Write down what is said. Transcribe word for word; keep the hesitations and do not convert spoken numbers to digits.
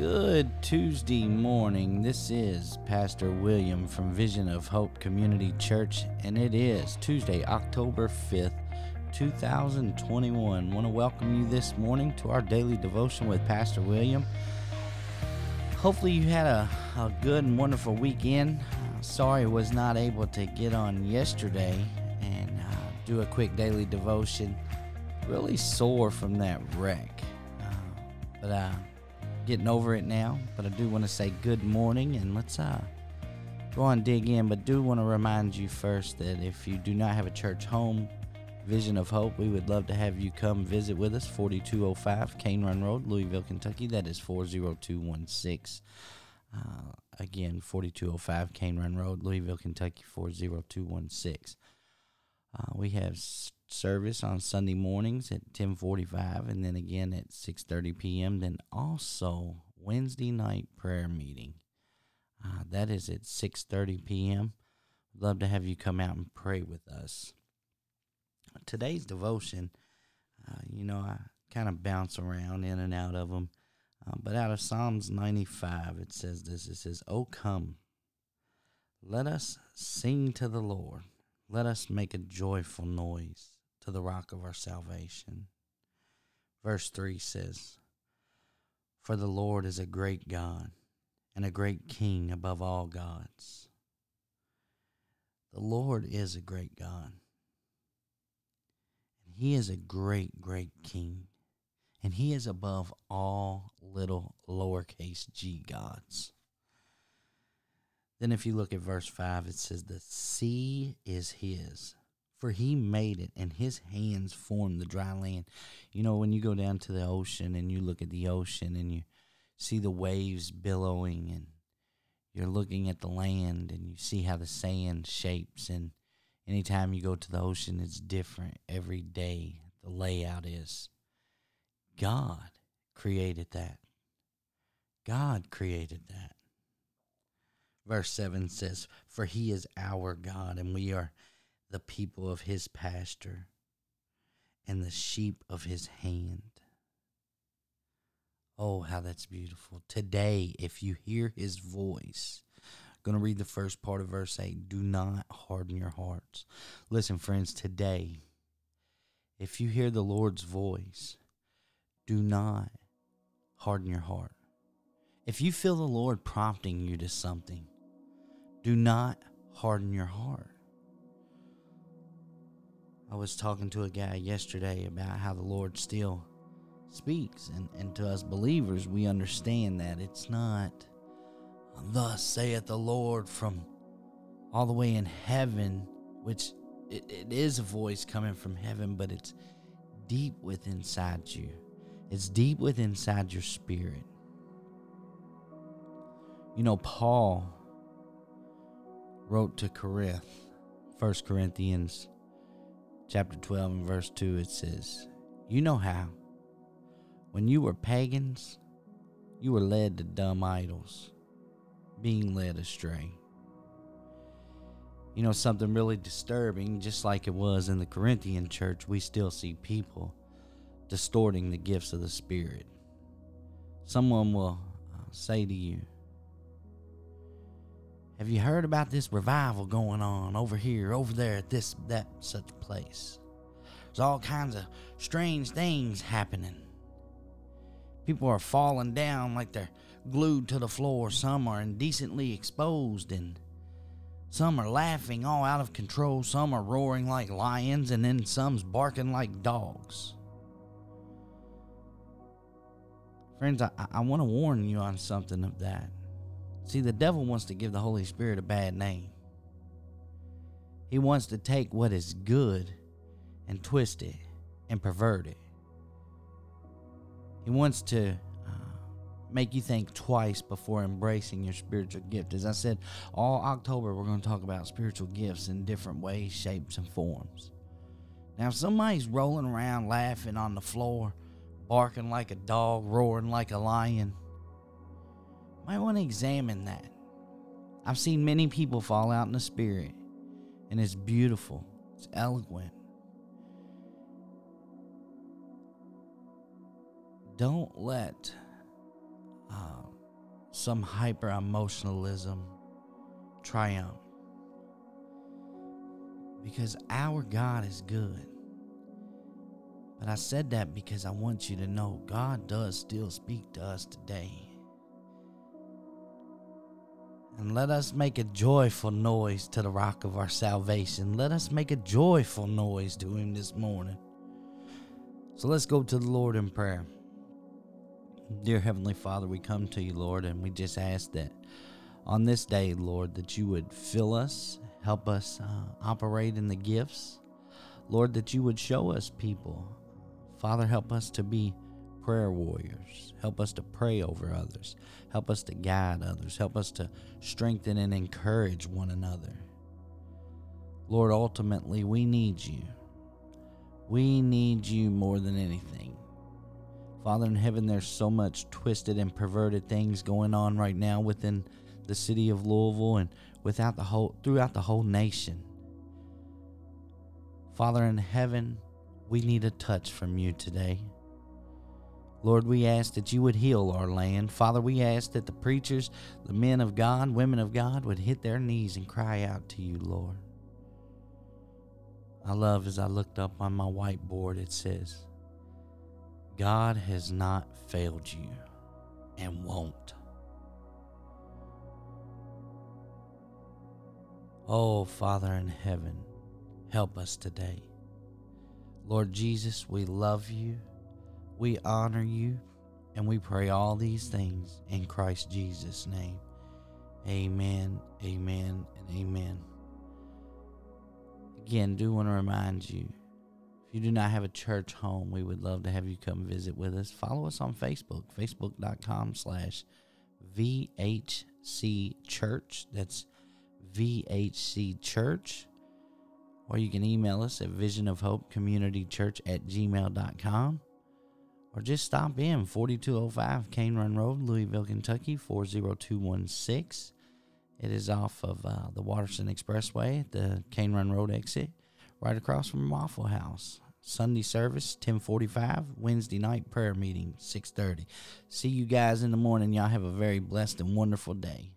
Good Tuesday morning. This is Pastor William from Vision of Hope Community Church, and it is Tuesday, October fifth, two thousand twenty-one. I want to welcome you this morning to our daily devotion with Pastor William. Hopefully you had a, a good and wonderful weekend. Sorry I was not able to get on yesterday and uh, do a quick daily devotion. Really sore from that wreck, uh, but I... Uh, getting over it now, but I do want to say good morning, and let's uh, go on and dig in. But do want to remind you first that if you do not have a church home, Vision of Hope, we would love to have you come visit with us, forty-two oh five Cane Run Road, Louisville, Kentucky. That is four oh two one six. Uh, again, forty-two oh five Cane Run Road, Louisville, Kentucky, four oh two one six. Uh, we have service on Sunday mornings at ten forty-five, and then again at six thirty p.m. Then also Wednesday night prayer meeting. Uh, that is at six thirty p.m. Love to have you come out and pray with us. Today's devotion, uh, you know, I kind of bounce around in and out of them, uh, but out of Psalms ninety-five, it says this. It says, "Oh come, let us sing to the Lord. Let us make a joyful noise to the rock of our salvation." Verse three says, "For the Lord is a great God and a great King above all gods." The Lord is a great God. And He is a great, great King. And He is above all little lowercase g gods. Then if you look at verse five, it says, "The sea is His, for He made it, and His hands formed the dry land." You know, when you go down to the ocean and you look at the ocean and you see the waves billowing and you're looking at the land and you see how the sand shapes, and anytime you go to the ocean, it's different every day. The layout is. God created that. God created that. Verse seven says, "For He is our God, and we are the people of His pasture and the sheep of His hand." Oh, how that's beautiful. Today, if you hear His voice, I'm going to read the first part of verse eight. Do not harden your hearts. Listen, friends, today, if you hear the Lord's voice, do not harden your heart. If you feel the Lord prompting you to something, do not harden your heart. I was talking to a guy yesterday about how the Lord still speaks. And, and to us believers, we understand that. It's not, "Thus saith the Lord" from all the way in heaven, which it, it is a voice coming from heaven, but it's deep within inside you. It's deep within inside your spirit. You know, Paul wrote to Corinth, First Corinthians chapter twelve and verse two, it says, "You know how, when you were pagans, you were led to dumb idols, being led astray." You know, something really disturbing, just like it was in the Corinthian church, we still see people distorting the gifts of the Spirit. Someone will say to you, "Have you heard about this revival going on over here, over there, at this, that, such place? There's all kinds of strange things happening. People are falling down like they're glued to the floor. Some are indecently exposed, and some are laughing all out of control. Some are roaring like lions, and then some's barking like dogs." Friends, I, I want to warn you on something of that. See, the devil wants to give the Holy Spirit a bad name. He wants to take what is good and twist it and pervert it. He wants to uh, make you think twice before embracing your spiritual gift. As I said, all October we're going to talk about spiritual gifts in different ways, shapes, and forms. Now, if somebody's rolling around laughing on the floor, barking like a dog, roaring like a lion, I want to examine that. I've seen many people fall out in the spirit, and it's beautiful. It's eloquent. Don't let uh, some hyper-emotionalism triumph. Because our God is good. But I said that because I want you to know God does still speak to us today. And let us make a joyful noise to the rock of our salvation. Let us make a joyful noise to Him this morning. So let's go to the Lord in prayer. Dear Heavenly Father, we come to you, Lord, and we just ask that on this day, Lord, that you would fill us, help us uh, operate in the gifts. Lord, that you would show us people. Father, help us to be prayer warriors. Help us to pray over others. Help us to guide others. Help us to strengthen and encourage one another. Lord, ultimately, we need you. We need you more than anything. Father in heaven, there's so much twisted and perverted things going on right now within the city of Louisville and without the whole, throughout the whole nation. Father in heaven, we need a touch from you today. Lord, we ask that you would heal our land. Father, we ask that the preachers, the men of God, women of God, would hit their knees and cry out to you, Lord. I love as I looked up on my whiteboard, it says, God has not failed you and won't. Oh, Father in heaven, help us today. Lord Jesus, we love you, we honor you, and we pray all these things in Christ Jesus' name. Amen, amen, and amen. Again, do want to remind you, if you do not have a church home, we would love to have you come visit with us. Follow us on Facebook, facebook.com slash VHC Church. That's V H C Church, or you can email us at Vision of Hope Community Church at gmail dot com, or just stop in forty-two oh five Cane Run Road, Louisville, Kentucky four oh two one six. It is off of uh, the Watterson Expressway, the Cane Run Road exit, right across from Waffle House. Sunday service ten forty-five, Wednesday night prayer meeting six thirty. See you guys in the morning. Y'all have a very blessed and wonderful day.